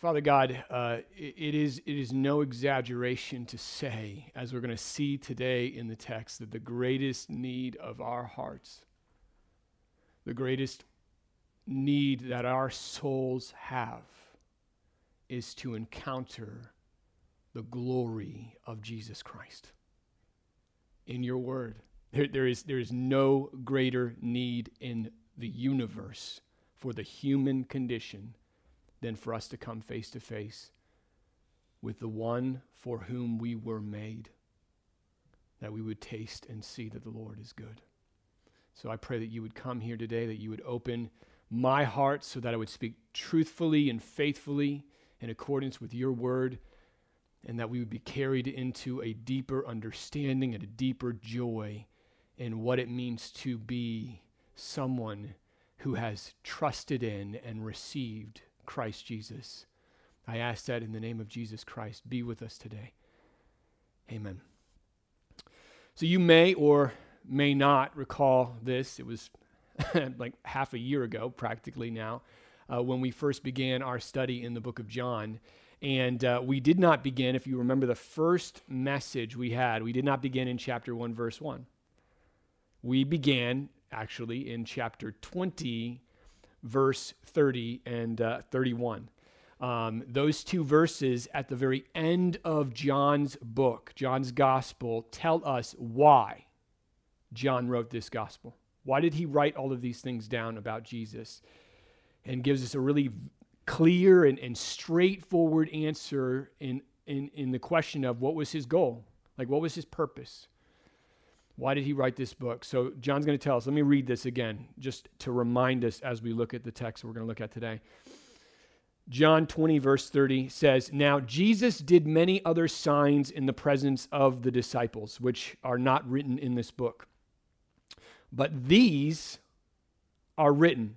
Father God, it is no exaggeration to say, as we're going to see today in the text, that the greatest need of our hearts, the greatest need that our souls have, is to encounter the glory of Jesus Christ. In your word, there is no greater need in the universe for the human condition than for us to come face to face with the one for whom we were made, that we would taste and see that the Lord is good. So I pray that you would come here today, that you would open my heart so that I would speak truthfully and faithfully in accordance with your word, and that we would be carried into a deeper understanding and a deeper joy in what it means to be someone who has trusted in and received Christ Jesus. I ask that in the name of Jesus Christ, be with us today. Amen. So you may or may not recall this. It was like half a year ago, practically now, when we first began our study in the book of John. And we did not begin, if you remember the first message we had, we did not begin in chapter 1, verse 1. We began actually in chapter 20, verse 30 and 31. Those two verses at the very end of John's book, John's gospel, tell us why John wrote this gospel. Why did he write all of these things down about Jesus? And gives us a really clear and straightforward answer in the question of what was his goal? Like, what was his purpose? Why did he write this book? So John's going to tell us. Let me read this again, just to remind us as we look at the text we're going to look at today. John 20, verse 30 says, "Now Jesus did many other signs in the presence of the disciples, which are not written in this book. But these are written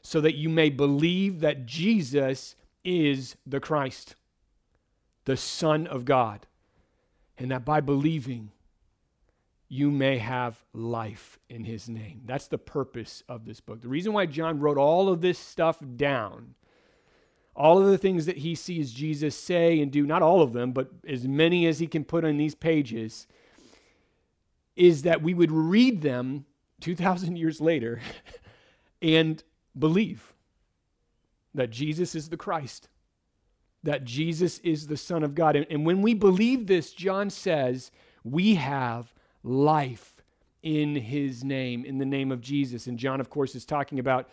so that you may believe that Jesus is the Christ, the Son of God, and that by believing, you may have life in his name." That's the purpose of this book. The reason why John wrote all of this stuff down, all of the things that he sees Jesus say and do, not all of them, but as many as he can put on these pages, is that we would read them 2,000 years later and believe that Jesus is the Christ, that Jesus is the Son of God. And when we believe this, John says, we have life in his name, in the name of Jesus. And John, of course, is talking about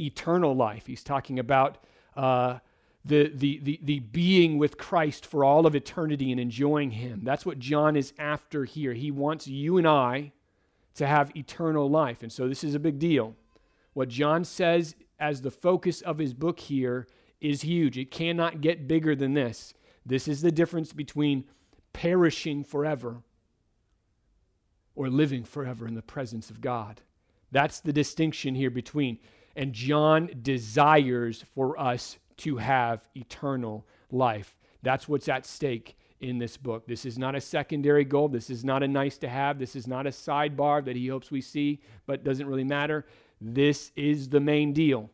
eternal life. He's talking about the being with Christ for all of eternity and enjoying him. That's what John is after here. He wants you and I to have eternal life. And so this is a big deal. What John says as the focus of his book here is huge. It cannot get bigger than this. This is the difference between perishing forever or living forever in the presence of God. That's the distinction here between. And John desires for us to have eternal life. That's what's at stake in this book. This is not a secondary goal. This is not a nice to have. This is not a sidebar that he hopes we see, but doesn't really matter. This is the main deal.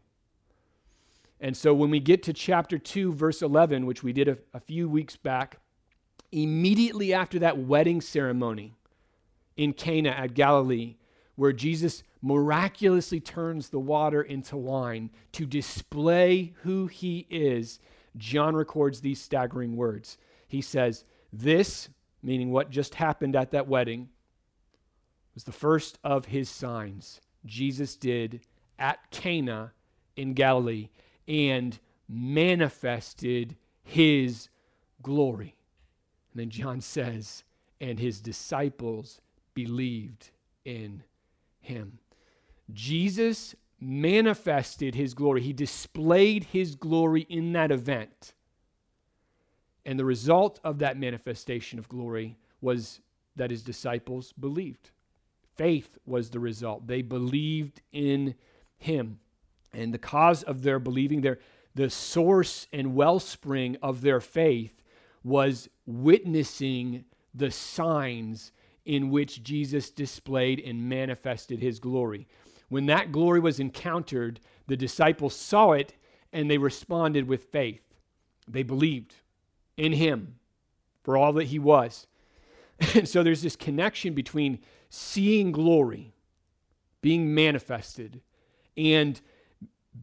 And so when we get to chapter 2, verse 11, which we did a few weeks back, immediately after that wedding ceremony in Cana at Galilee, where Jesus miraculously turns the water into wine to display who he is, John records these staggering words. He says, this, meaning what just happened at that wedding, was the first of his signs Jesus did at Cana in Galilee and manifested his glory. And then John says, and his disciples believed in him. Jesus manifested his glory. He displayed his glory in that event. And the result of that manifestation of glory was that his disciples believed. Faith was the result. They believed in him. And the cause of their believing, the source and wellspring of their faith was witnessing the signs in which Jesus displayed and manifested his glory. When that glory was encountered, the disciples saw it and they responded with faith. They believed in him for all that he was. And so there's this connection between seeing glory being manifested and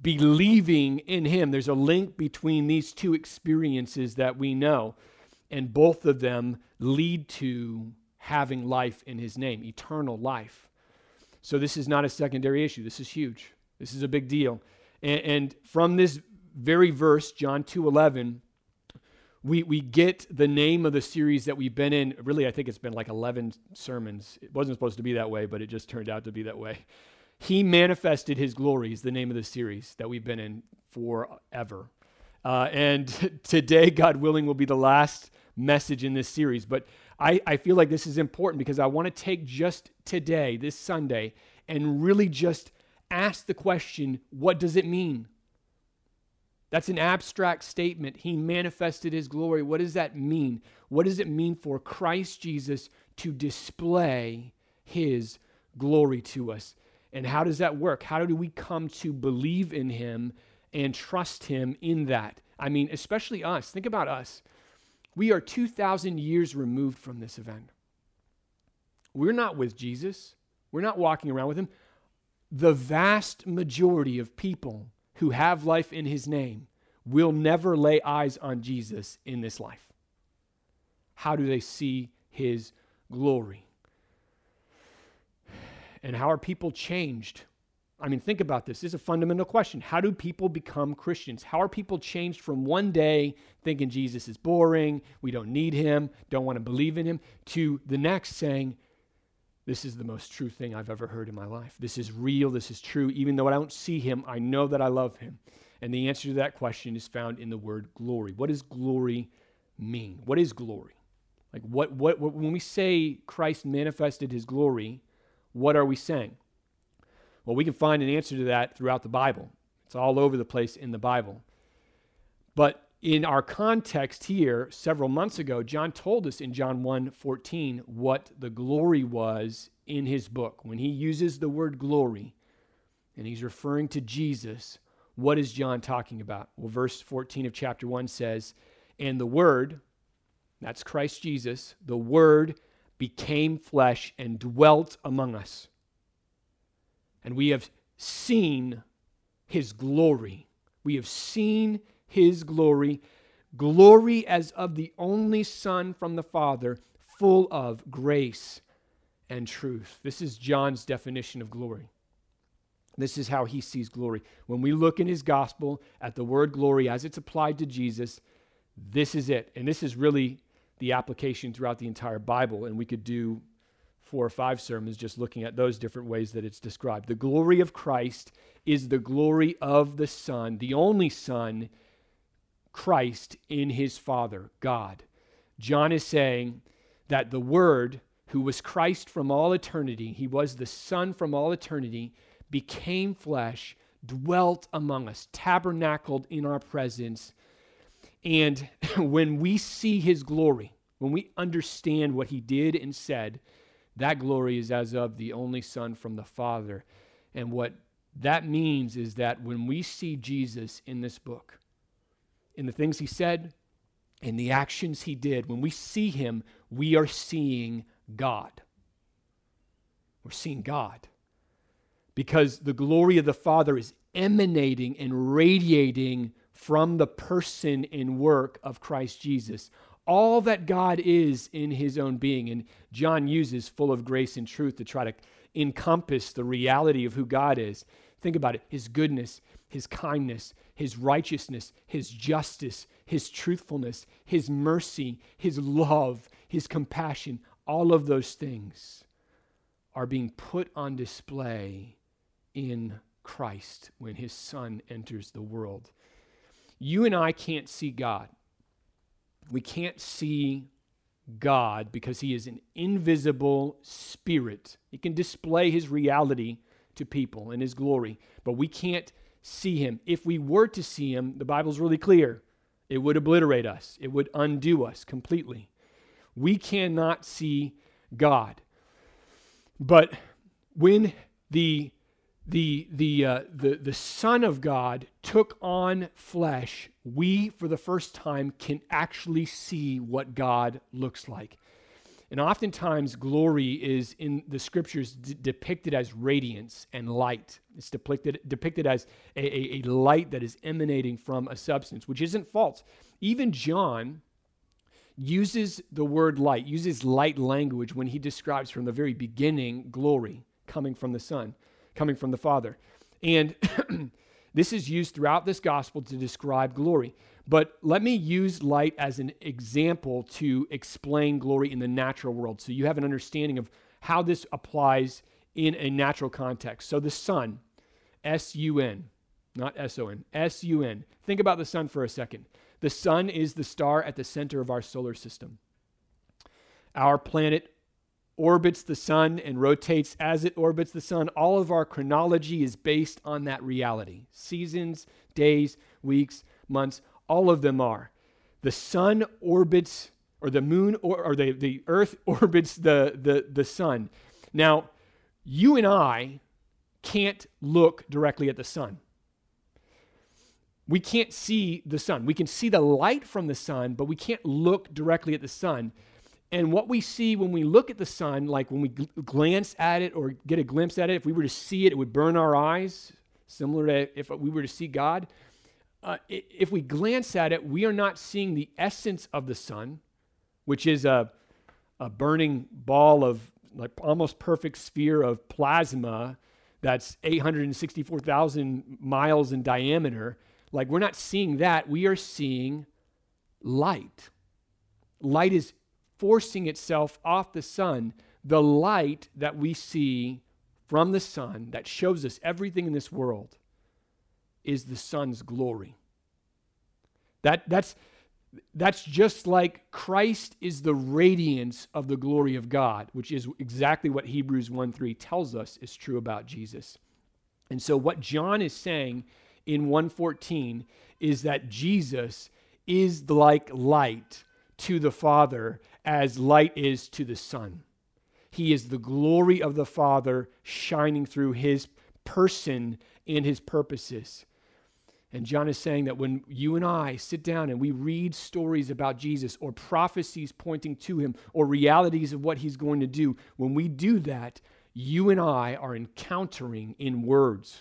believing in him. There's a link between these two experiences that we know, and both of them lead to having life in his name, eternal life. So this is not a secondary issue. This is huge. This is a big deal. And from this very verse, John 2:11, we get the name of the series that we've been in. Really, I think it's been like 11 sermons. It wasn't supposed to be that way, but it just turned out to be that way. He manifested his glory is the name of the series that we've been in forever. And today, God willing, will be the last message in this series. But I feel like this is important because I want to take just today, this Sunday, and really just ask the question, what does it mean? That's an abstract statement. He manifested his glory. What does that mean? What does it mean for Christ Jesus to display his glory to us? And how does that work? How do we come to believe in him and trust him in that? I mean, especially us. Think about us. We are 2,000 years removed from this event. We're not with Jesus. We're not walking around with him. The vast majority of people who have life in his name will never lay eyes on Jesus in this life. How do they see his glory? And how are people changed? I mean, think about this. This is a fundamental question. How do people become Christians? How are people changed from one day thinking Jesus is boring, we don't need him, don't want to believe in him, to the next saying, this is the most true thing I've ever heard in my life. This is real, this is true. Even though I don't see him, I know that I love him. And the answer to that question is found in the word glory. What does glory mean? What is glory? Like what when we say Christ manifested his glory, what are we saying? Well, we can find an answer to that throughout the Bible. It's all over the place in the Bible. But in our context here, several months ago, John told us in John 1:14 what the glory was in his book. When he uses the word glory, and he's referring to Jesus, what is John talking about? Well, verse 14 of chapter 1 says, and the Word, that's Christ Jesus, the Word became flesh and dwelt among us. And we have seen his glory. We have seen his glory, glory as of the only Son from the Father, full of grace and truth. This is John's definition of glory. This is how he sees glory. When we look in his gospel at the word glory as it's applied to Jesus, this is it. And this is really the application throughout the entire Bible. And we could do 4 or 5 sermons just looking at those different ways that it's described. The glory of Christ is the glory of the Son, the only Son, Christ in his Father, God. John is saying that the Word, who was Christ from all eternity, he was the Son from all eternity, became flesh, dwelt among us, tabernacled in our presence. And when we see his glory, when we understand what he did and said, that glory is as of the only Son from the Father. And what that means is that when we see Jesus in this book, in the things he said, in the actions he did, when we see him, we are seeing God. We're seeing God. Because the glory of the Father is emanating and radiating from the person and work of Christ Jesus. All that God is in his own being. And John uses full of grace and truth to try to encompass the reality of who God is. Think about it. His goodness, his kindness, his righteousness, his justice, his truthfulness, his mercy, his love, his compassion. All of those things are being put on display in Christ when his Son enters the world. You and I can't see God. We can't see God because he is an invisible spirit. He can display his reality to people and his glory, but we can't see him. If we were to see him, the Bible's really clear, it would obliterate us. It would undo us completely. We cannot see God. But when the the Son of God took on flesh, we for the first time can actually see what God looks like. And oftentimes glory is in the scriptures depicted as radiance and light. It's depicted as a light that is emanating from a substance, which isn't false. Even John uses the word light, uses light language when he describes from the very beginning glory coming from the Son, coming from the Father. And this is used throughout this gospel to describe glory. But let me use light as an example to explain glory in the natural world so you have an understanding of how this applies in a natural context. So the sun, S-U-N, not S-O-N, S-U-N. Think about the sun for a second. The sun is the star at the center of our solar system. Our planet orbits the sun and rotates as it orbits the sun. All of our chronology is based on that reality. Seasons, days, weeks, months, all of them are. The sun orbits, or the moon, or the earth orbits the sun. Now, you and I can't look directly at the sun. We can't see the sun. We can see the light from the sun, but we can't look directly at the sun. And what we see when we look at the sun, like when we glance at it or get a glimpse at it, if we were to see it, it would burn our eyes, similar to if we were to see God. If we glance at it, we are not seeing the essence of the sun, which is a burning ball of like almost perfect sphere of plasma that's 864,000 miles in diameter. Like we're not seeing that. We are seeing light. Light is forcing itself off the sun. The light that we see from the sun that shows us everything in this world is the Son's glory. That's just like Christ is the radiance of the glory of God, which is exactly what Hebrews 1:3 tells us is true about Jesus. And so what John is saying in 1:14 is that Jesus is like light to the Father as light is to the Son. He is the glory of the Father shining through his person and his purposes. And John is saying that when you and I sit down and we read stories about Jesus or prophecies pointing to him or realities of what he's going to do, when we do that, you and I are encountering in words,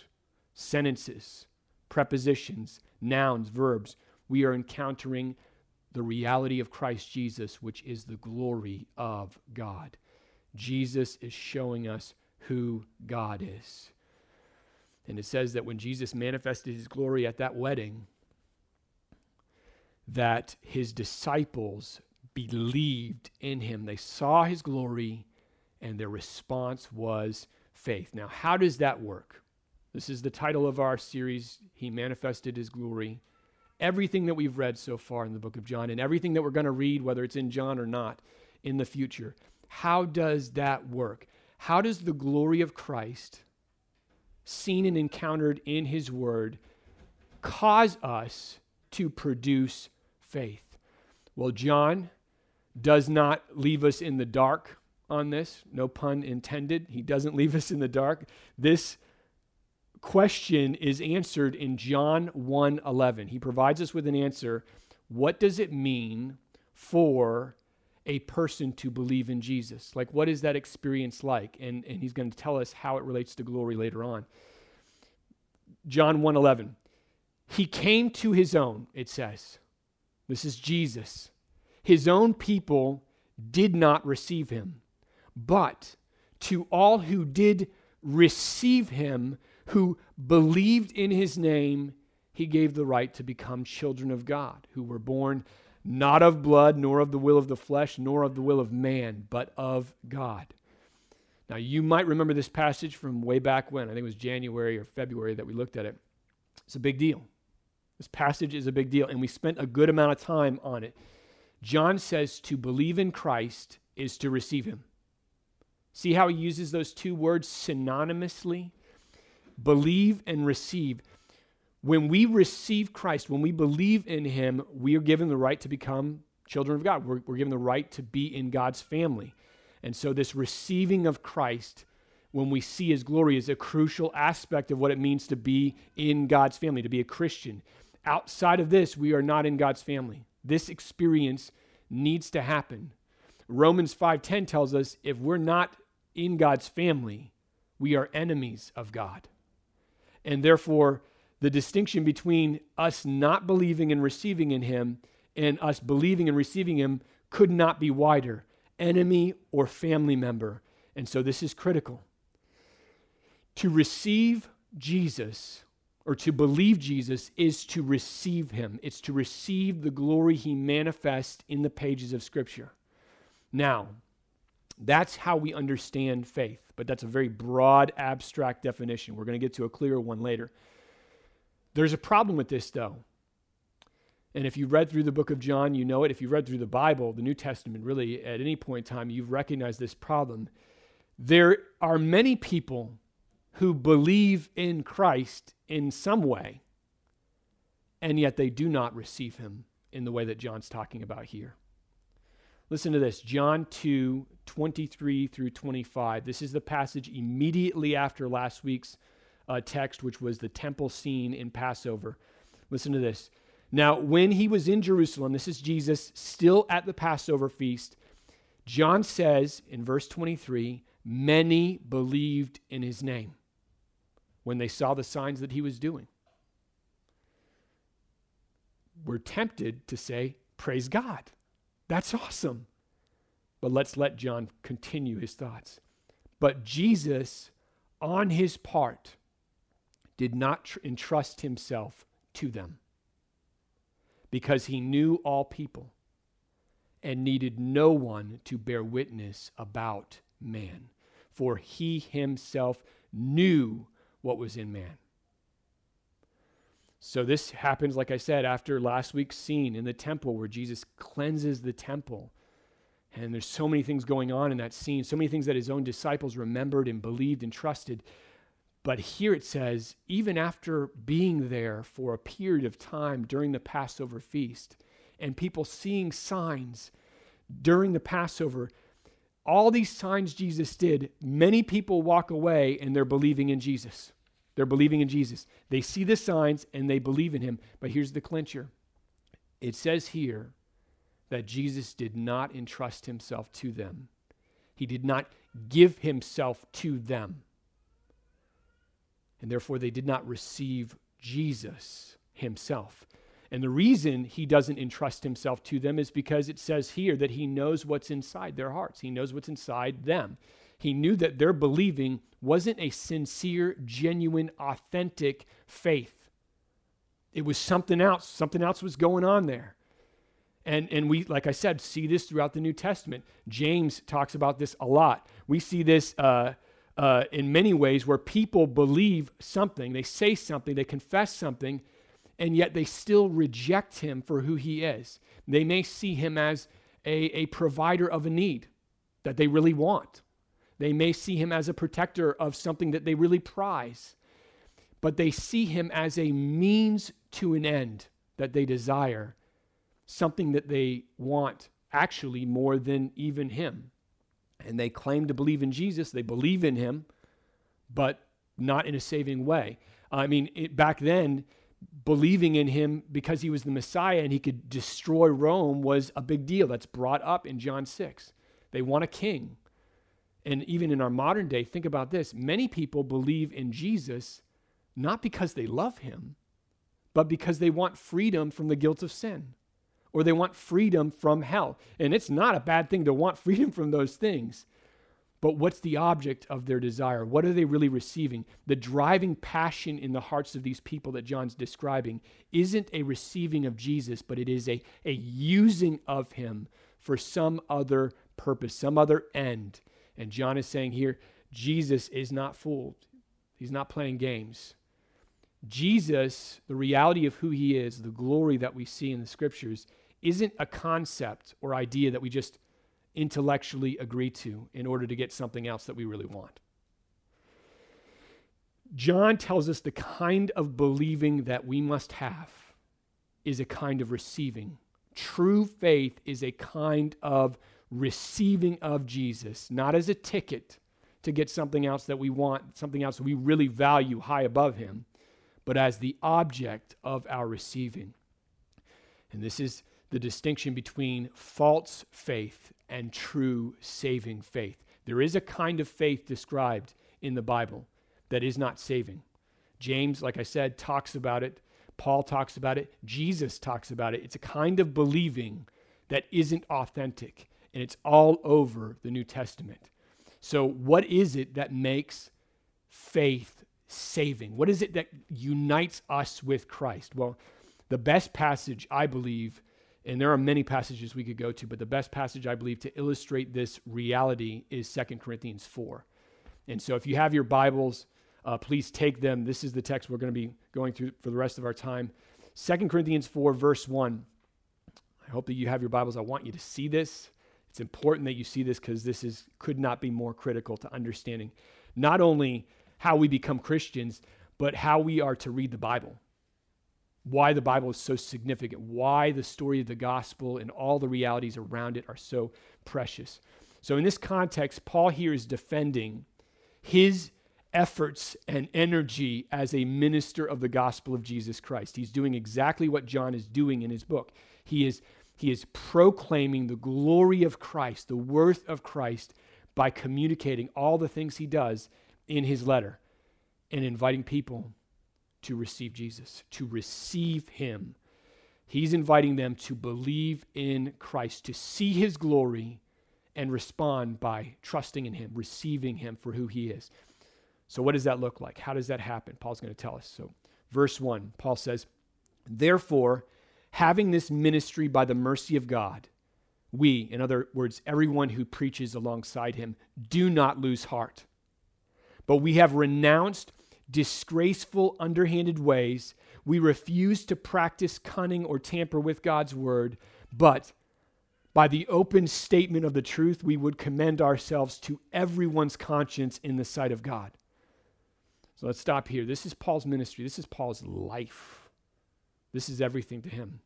sentences, prepositions, nouns, verbs, we are encountering the reality of Christ Jesus, which is the glory of God. Jesus is showing us who God is. And it says that when Jesus manifested his glory at that wedding, that his disciples believed in him. They saw his glory and their response was faith. Now, how does that work? This is the title of our series, He Manifested His Glory. Everything that we've read so far in the book of John and everything that we're going to read, whether it's in John or not, in the future. How does that work? How does the glory of Christ, seen and encountered in his word, cause us to produce faith? Well, John does not leave us in the dark on this, no pun intended. He doesn't leave us in the dark. This question is answered in John 1:11. He provides us with an answer. What does it mean for a person to believe in Jesus? Like, what is that experience like? And he's going to tell us how it relates to glory later on. John 1:11. He came to his own, it says. This is Jesus. His own people did not receive him, but to all who did receive him, who believed in his name, he gave the right to become children of God, who were born not of blood, nor of the will of the flesh, nor of the will of man, but of God. Now, you might remember this passage from way back when. I think it was January or February that we looked at it. It's a big deal. This passage is a big deal, and we spent a good amount of time on it. John says to believe in Christ is to receive him. See how he uses those two words synonymously? Believe and receive. When we receive Christ, when we believe in him, we are given the right to become children of God. We're given the right to be in God's family. And so this receiving of Christ when we see his glory is a crucial aspect of what it means to be in God's family, to be a Christian. Outside of this, we are not in God's family. This experience needs to happen. Romans 5:10 tells us if we're not in God's family, we are enemies of God. And therefore, the distinction between us not believing and receiving in him and us believing and receiving him could not be wider. Enemy or family member. And so this is critical. To receive Jesus or to believe Jesus is to receive him. It's to receive the glory he manifests in the pages of Scripture. Now, that's how we understand faith, but that's a very broad, abstract definition. We're going to get to a clearer one later. There's a problem with this, though. And if you read through the book of John, you know it. If you read through the Bible, the New Testament, really, at any point in time, you've recognized this problem. There are many people who believe in Christ in some way, and yet they do not receive him in the way that John's talking about here. Listen to this, John 2, 23 through 25. This is the passage immediately after last week's text, which was the temple scene in Passover. Listen to this. Now, when he was in Jerusalem, this is Jesus still at the Passover feast, John says in verse 23, many believed in his name when they saw the signs that he was doing. We're tempted to say, praise God. That's awesome. But let's let John continue his thoughts. But Jesus, on his part, did not entrust himself to them, because he knew all people and needed no one to bear witness about man, for he himself knew what was in man. So this happens, like I said, after last week's scene in the temple where Jesus cleanses the temple. And there's so many things going on in that scene, so many things that his own disciples remembered and believed and trusted. But here it says, even after being there for a period of time during the Passover feast and people seeing signs during the Passover, all these signs Jesus did, many people walk away and they're believing in Jesus. They're believing in Jesus. They see the signs and they believe in him. But here's the clincher. It says here that Jesus did not entrust himself to them. He did not give himself to them. And therefore, they did not receive Jesus himself. And the reason he doesn't entrust himself to them is because it says here that he knows what's inside their hearts. He knows what's inside them. He knew that their believing wasn't a sincere, genuine, authentic faith. It was something else. Something else was going on there. And we, like I said, see this throughout the New Testament. James talks about this a lot. We see this in many ways where people believe something, they say something, they confess something, and yet they still reject him for who he is. They may see him as a provider of a need that they really want. They may see him as a protector of something that they really prize, but they see him as a means to an end that they desire, something that they want actually more than even him. And they claim to believe in Jesus. They believe in him, but not in a saving way. I mean, back then, believing in him because he was the Messiah and he could destroy Rome was a big deal. That's brought up in John 6. They want a king. And even in our modern day, think about this. Many people believe in Jesus not because they love him, but because they want freedom from the guilt of sin, or they want freedom from hell. And it's not a bad thing to want freedom from those things. But what's the object of their desire? What are they really receiving? The driving passion in the hearts of these people that John's describing isn't a receiving of Jesus, but it is a using of him for some other purpose, some other end. And John is saying here, Jesus is not fooled. He's not playing games. Jesus, the reality of who he is, the glory that we see in the Scriptures, isn't a concept or idea that we just intellectually agree to in order to get something else that we really want. John tells us the kind of believing that we must have is a kind of receiving. True faith is a kind of receiving of Jesus, not as a ticket, to get something else that we want, something else that we really value high above him, but as the object of our receiving. And this is the distinction between false faith and true saving faith. There is a kind of faith described in the Bible that is not saving. James, like I said, talks about it. Paul talks about it. Jesus talks about it. It's a kind of believing that isn't authentic, and it's all over the New Testament. So what is it that makes faith saving? What is it that unites us with Christ? Well, the best passage, I believe, and there are many passages we could go to, but the best passage, I believe, to illustrate this reality is 2 Corinthians 4. And so if you have your Bibles, please take them. This is the text we're going to be going through for the rest of our time. 2 Corinthians 4, verse 1. I hope that you have your Bibles. I want you to see this. It's important that you see this because this could not be more critical to understanding not only how we become Christians, but how we are to read the Bible. Why the Bible is so significant, why the story of the gospel and all the realities around it are so precious. So in this context, Paul here is defending his efforts and energy as a minister of the gospel of Jesus Christ. He's doing exactly what John is doing in his book. He is proclaiming the glory of Christ, the worth of Christ, by communicating all the things he does in his letter and inviting people to receive Jesus, to receive him. He's inviting them to believe in Christ, to see his glory and respond by trusting in him, receiving him for who he is. So what does that look like? How does that happen? Paul's going to tell us. So verse 1, Paul says, "Therefore, having this ministry by the mercy of God, we," in other words, everyone who preaches alongside him, "do not lose heart. But we have renounced disgraceful, underhanded ways. We refuse to practice cunning or tamper with God's word, but by the open statement of the truth, we would commend ourselves to everyone's conscience in the sight of God." So let's stop here. This is Paul's ministry. This is Paul's life. This is everything to him.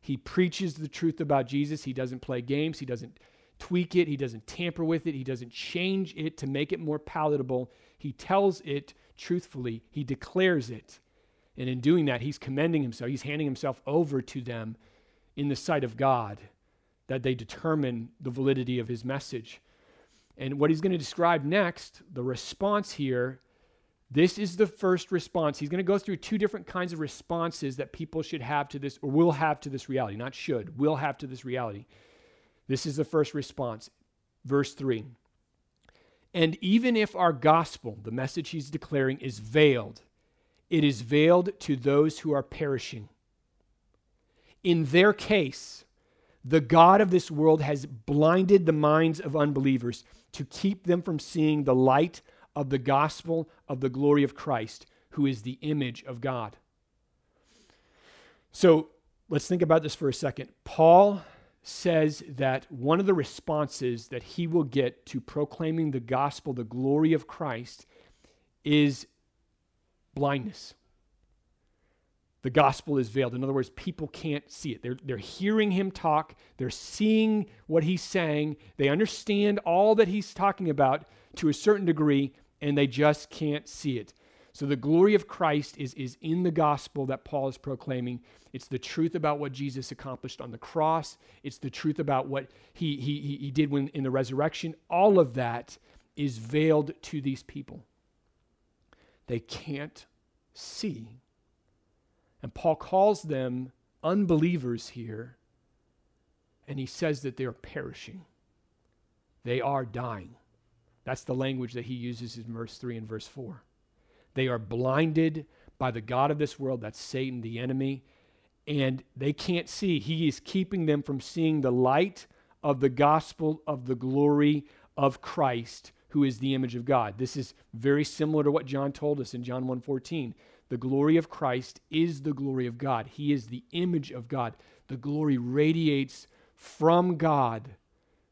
He preaches the truth about Jesus. He doesn't play games. He doesn't tweak it. He doesn't tamper with it. He doesn't change it to make it more palatable. He tells it truthfully. He declares it. And in doing that, he's commending himself. He's handing himself over to them in the sight of God, that they determine the validity of his message. And what he's going to describe next, the response here, this is the first response. He's going to go through two different kinds of responses that people should have to this, or will have to this reality, not should, will have to this reality. This is the first response. Verse 3. "And even if our gospel," the message he's declaring, "is veiled, it is veiled to those who are perishing. In their case, the God of this world has blinded the minds of unbelievers to keep them from seeing the light of the gospel of the glory of Christ, who is the image of God." So let's think about this for a second. Paul says that one of the responses that he will get to proclaiming the gospel, the glory of Christ, is blindness. The gospel is veiled. In other words, people can't see it. They're hearing him talk. They're seeing what he's saying. They understand all that he's talking about to a certain degree, and they just can't see it. So the glory of Christ is in the gospel that Paul is proclaiming. It's the truth about what Jesus accomplished on the cross. It's the truth about what he did when in the resurrection. All of that is veiled to these people. They can't see. And Paul calls them unbelievers here, and he says that they are perishing. They are dying. That's the language that he uses in verse 3 and verse 4. They are blinded by the god of this world, that's Satan, the enemy, and they can't see. He is keeping them from seeing the light of the gospel of the glory of Christ, who is the image of God. This is very similar to what John told us in John 1:14. The glory of Christ is the glory of God. He is the image of God. The glory radiates from God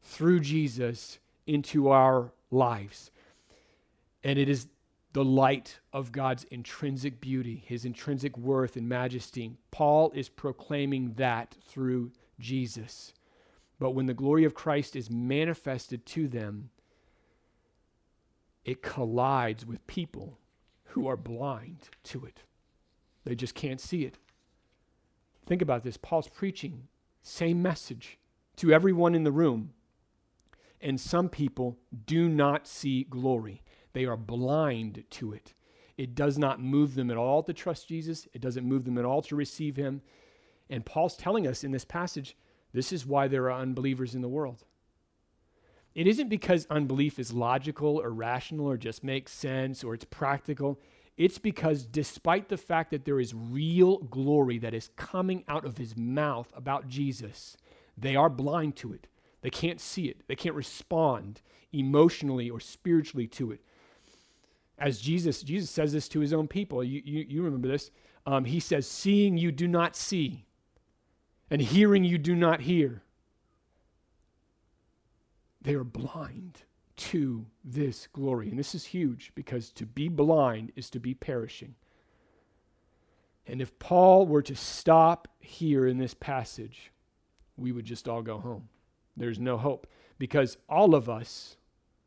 through Jesus into our lives. And it is the light of God's intrinsic beauty, his intrinsic worth and majesty. Paul is proclaiming that through Jesus. But when the glory of Christ is manifested to them, it collides with people who are blind to it. They just can't see it. Think about this. Paul's preaching same message to everyone in the room. And some people do not see glory. They are blind to it. It does not move them at all to trust Jesus. It doesn't move them at all to receive him. And Paul's telling us in this passage, this is why there are unbelievers in the world. It isn't because unbelief is logical or rational or just makes sense or it's practical. It's because despite the fact that there is real glory that is coming out of his mouth about Jesus, they are blind to it. They can't see it. They can't respond emotionally or spiritually to it. As Jesus says this to his own people. You remember this. He says, seeing you do not see, and hearing you do not hear. They are blind to this glory. And this is huge, because to be blind is to be perishing. And if Paul were to stop here in this passage, we would just all go home. There's no hope, because all of us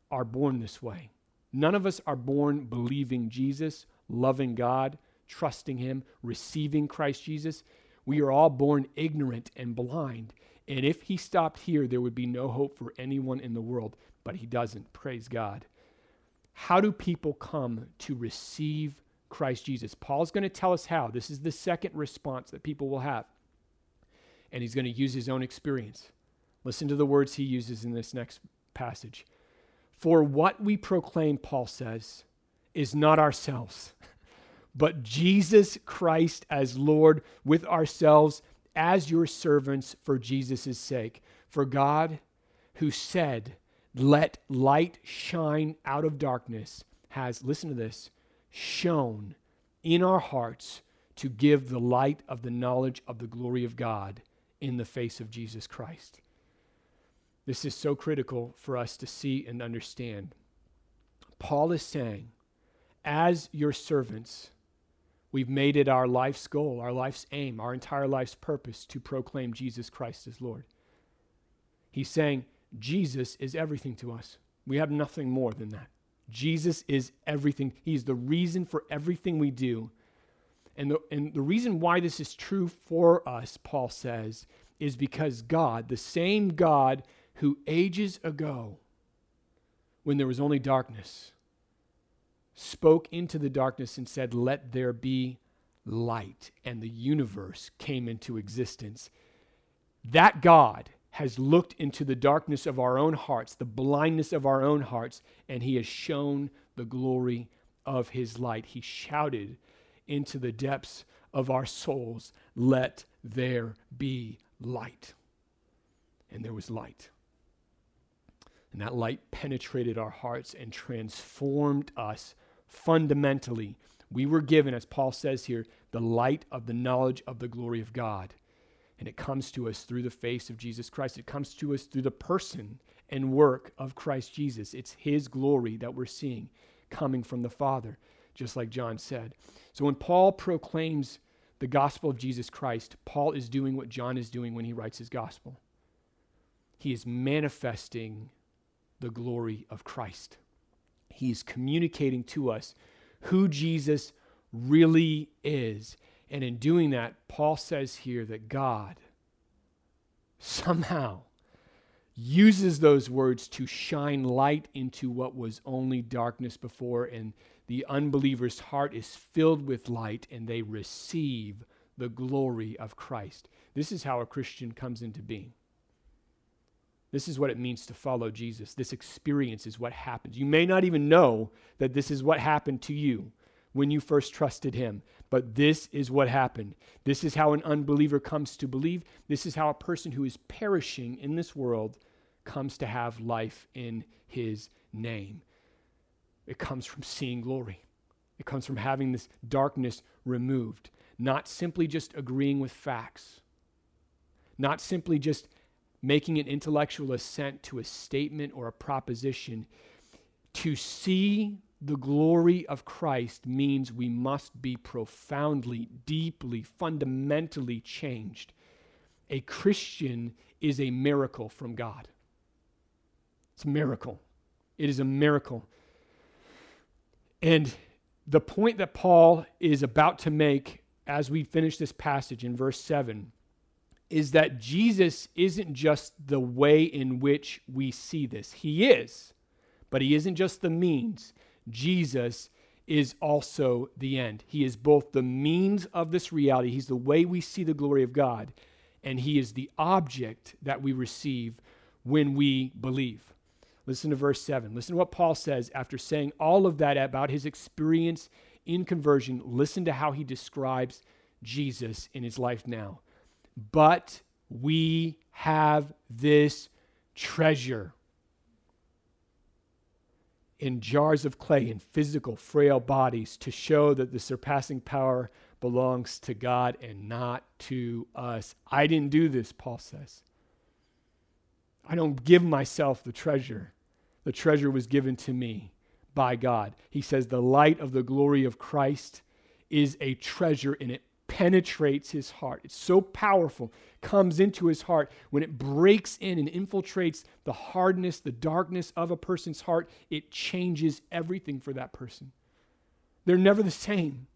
are born this way. None of us are born believing Jesus, loving God, trusting him, receiving Christ Jesus. We are all born ignorant and blind. And if he stopped here, there would be no hope for anyone in the world. But he doesn't. Praise God. How do people come to receive Christ Jesus? Paul's going to tell us how. This is the second response that people will have. And he's going to use his own experience. Listen to the words he uses in this next passage. For what we proclaim, Paul says, is not ourselves, but Jesus Christ as Lord, with ourselves as your servants for Jesus' sake. For God, who said, let light shine out of darkness, has, listen to this, shone in our hearts to give the light of the knowledge of the glory of God in the face of Jesus Christ. This is so critical for us to see and understand. Paul is saying, as your servants, we've made it our life's goal, our life's aim, our entire life's purpose to proclaim Jesus Christ as Lord. He's saying, Jesus is everything to us. We have nothing more than that. Jesus is everything. He's the reason for everything we do. And the reason why this is true for us, Paul says, is because God, the same God who ages ago, when there was only darkness, spoke into the darkness and said, let there be light. And the universe came into existence. That God has looked into the darkness of our own hearts, the blindness of our own hearts, and he has shown the glory of his light. He shouted into the depths of our souls, let there be light. And there was light. And that light penetrated our hearts and transformed us fundamentally. We were given, as Paul says here, the light of the knowledge of the glory of God. And it comes to us through the face of Jesus Christ. It comes to us through the person and work of Christ Jesus. It's his glory that we're seeing coming from the Father, just like John said. So when Paul proclaims the gospel of Jesus Christ, Paul is doing what John is doing when he writes his gospel. He is manifesting the glory of Christ. He's communicating to us who Jesus really is. And in doing that, Paul says here that God somehow uses those words to shine light into what was only darkness before. And the unbeliever's heart is filled with light, and they receive the glory of Christ. This is how a Christian comes into being. This is what it means to follow Jesus. This experience is what happens. You may not even know that this is what happened to you when you first trusted him, but this is what happened. This is how an unbeliever comes to believe. This is how a person who is perishing in this world comes to have life in his name. It comes from seeing glory. It comes from having this darkness removed, not simply just agreeing with facts, not simply just making an intellectual assent to a statement or a proposition. To see the glory of Christ means we must be profoundly, deeply, fundamentally changed. A Christian is a miracle from God. It's a miracle. It is a miracle. And the point that Paul is about to make as we finish this passage in verse 7 is that Jesus isn't just the way in which we see this. He is, but he isn't just the means. Jesus is also the end. He is both the means of this reality. He's the way we see the glory of God, and he is the object that we receive when we believe. Listen to verse 7. Listen to what Paul says after saying all of that about his experience in conversion. Listen to how he describes Jesus in his life now. But we have this treasure in jars of clay, in physical, frail bodies, to show that the surpassing power belongs to God and not to us. I didn't do this, Paul says. I don't give myself the treasure. The treasure was given to me by God. He says the light of the glory of Christ is a treasure, and it penetrates his heart. It's so powerful, comes into his heart. When it breaks in and infiltrates the hardness, the darkness of a person's heart, it changes everything for that person. They're never the same.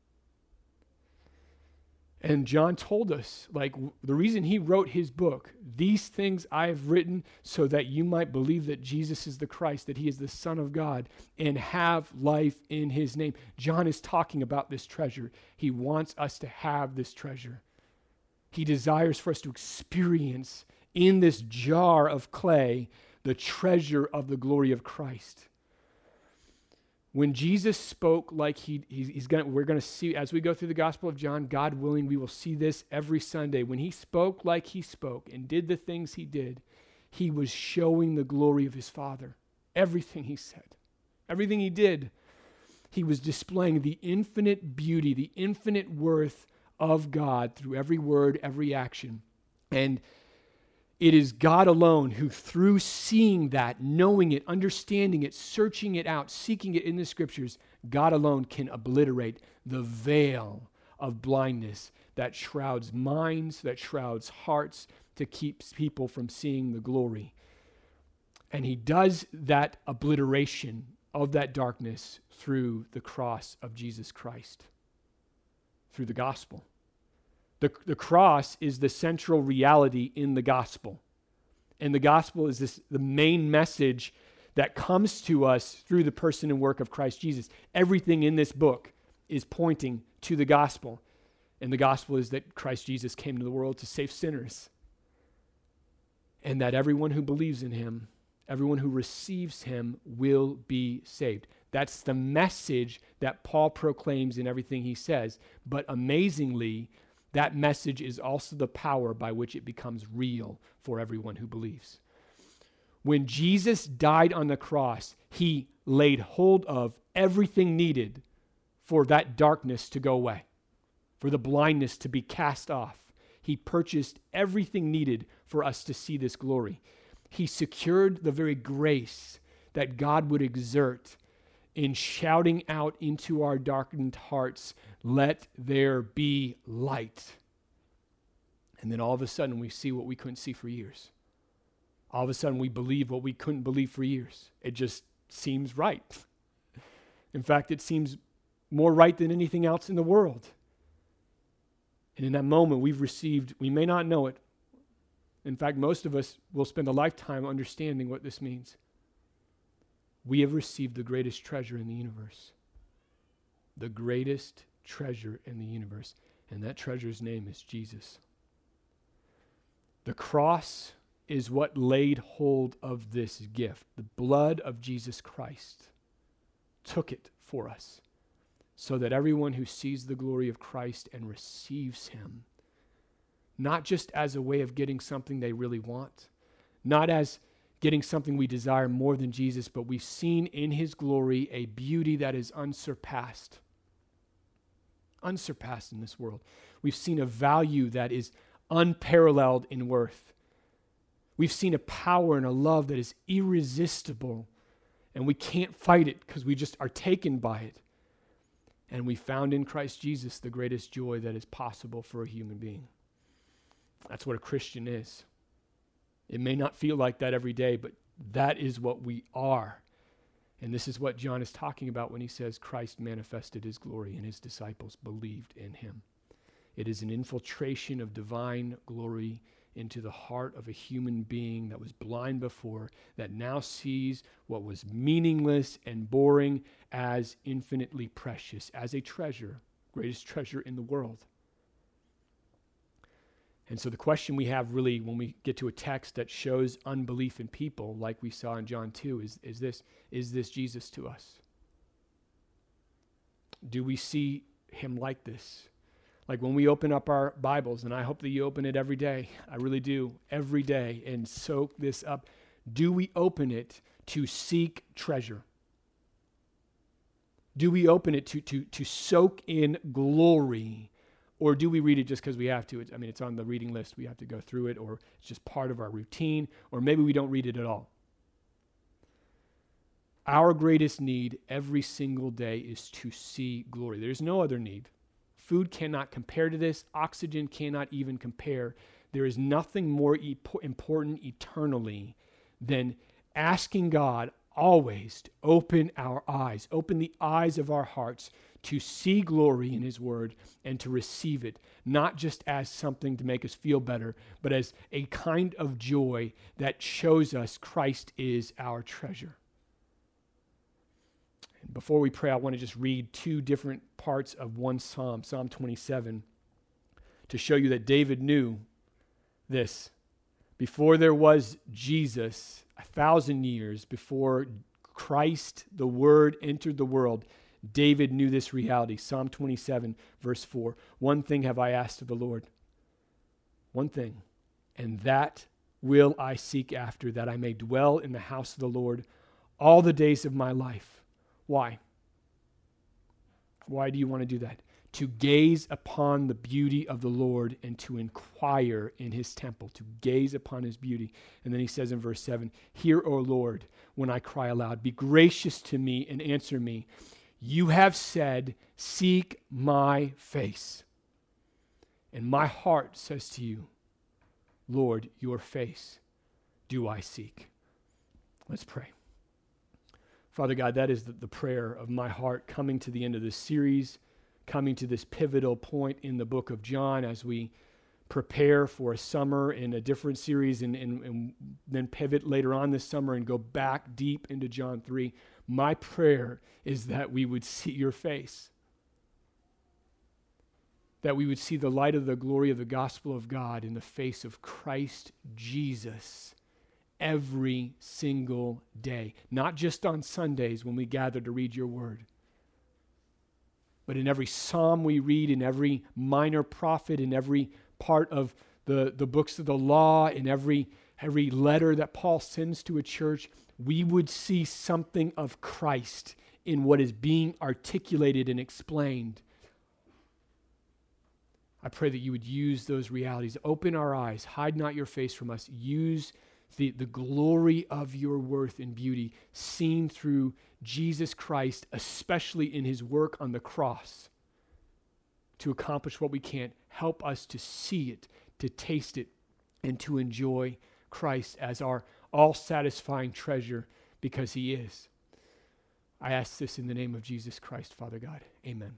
And John told us, the reason he wrote his book, these things I have written so that you might believe that Jesus is the Christ, that he is the Son of God, and have life in his name. John is talking about this treasure. He wants us to have this treasure. He desires for us to experience in this jar of clay the treasure of the glory of Christ. When Jesus spoke like we're going to see, as we go through the Gospel of John, God willing, we will see this every Sunday. When he spoke like he spoke and did the things he did, he was showing the glory of his Father. Everything he said, everything he did, he was displaying the infinite beauty, the infinite worth of God through every word, every action. And it is God alone who, through seeing that, knowing it, understanding it, searching it out, seeking it in the Scriptures, God alone can obliterate the veil of blindness that shrouds minds, that shrouds hearts, to keep people from seeing the glory. And he does that obliteration of that darkness through the cross of Jesus Christ, through the gospel. The cross is the central reality in the gospel. And the gospel is the main message that comes to us through the person and work of Christ Jesus. Everything in this book is pointing to the gospel. And the gospel is that Christ Jesus came to the world to save sinners. And that everyone who believes in him, everyone who receives him, will be saved. That's the message that Paul proclaims in everything he says. But amazingly, that message is also the power by which it becomes real for everyone who believes. When Jesus died on the cross, he laid hold of everything needed for that darkness to go away, for the blindness to be cast off. He purchased everything needed for us to see this glory. He secured the very grace that God would exert in shouting out into our darkened hearts, let there be light. And then all of a sudden we see what we couldn't see for years. All of a sudden we believe what we couldn't believe for years. It just seems right. In fact, it seems more right than anything else in the world. And in that moment we've received, we may not know it. In fact, most of us will spend a lifetime understanding what this means. We have received the greatest treasure in the universe. The greatest treasure in the universe. And that treasure's name is Jesus. The cross is what laid hold of this gift. The blood of Jesus Christ took it for us so that everyone who sees the glory of Christ and receives him, not just as a way of getting something they really want, not as getting something we desire more than Jesus, but we've seen in his glory a beauty that is unsurpassed. Unsurpassed in this world. We've seen a value that is unparalleled in worth. We've seen a power and a love that is irresistible, and we can't fight it because we just are taken by it. And we found in Christ Jesus the greatest joy that is possible for a human being. That's what a Christian is. It may not feel like that every day, but that is what we are. And this is what John is talking about when he says Christ manifested his glory and his disciples believed in him. It is an infiltration of divine glory into the heart of a human being that was blind before, that now sees what was meaningless and boring as infinitely precious, as a treasure, greatest treasure in the world. And so the question we have really when we get to a text that shows unbelief in people, like we saw in John 2, is this Jesus to us? Do we see him like this? Like when we open up our Bibles, and I hope that you open it every day. I really do, every day, and soak this up. Do we open it to seek treasure? Do we open it to soak in glory? Or do we read it just because we have to? It's on the reading list. We have to go through it, or it's just part of our routine, or maybe we don't read it at all. Our greatest need every single day is to see glory. There's no other need. Food cannot compare to this. Oxygen cannot even compare. There is nothing more important eternally than asking God always to open our eyes, open the eyes of our hearts to see glory in his word and to receive it, not just as something to make us feel better, but as a kind of joy that shows us Christ is our treasure. And before we pray, I want to just read two different parts of one psalm, Psalm 27, to show you that David knew this. Before there was Jesus, 1,000 years before Christ, the Word, entered the world, David knew this reality. Psalm 27, verse 4. One thing have I asked of the Lord. One thing. And that will I seek after, that I may dwell in the house of the Lord all the days of my life. Why? Why do you want to do that? To gaze upon the beauty of the Lord and to inquire in his temple, to gaze upon his beauty. And then he says in verse 7, Hear, O Lord, when I cry aloud. Be gracious to me and answer me. You have said, seek my face. And my heart says to you, Lord, your face do I seek. Let's pray. Father God, that is the prayer of my heart coming to the end of this series, coming to this pivotal point in the book of John as we prepare for a summer in a different series and then pivot later on this summer and go back deep into John 3. My prayer is that we would see your face, that we would see the light of the glory of the gospel of God in the face of Christ Jesus every single day, not just on Sundays when we gather to read your word, but in every psalm we read, in every minor prophet, in every part of the books of the law, in every letter that Paul sends to a church, we would see something of Christ in what is being articulated and explained. I pray that you would use those realities. Open our eyes. Hide not your face from us. Use the glory of your worth and beauty seen through Jesus Christ, especially in his work on the cross, to accomplish what we can't. Help us to see it, to taste it, and to enjoy Christ as our all-satisfying treasure, because he is. I ask this in the name of Jesus Christ, Father God. Amen.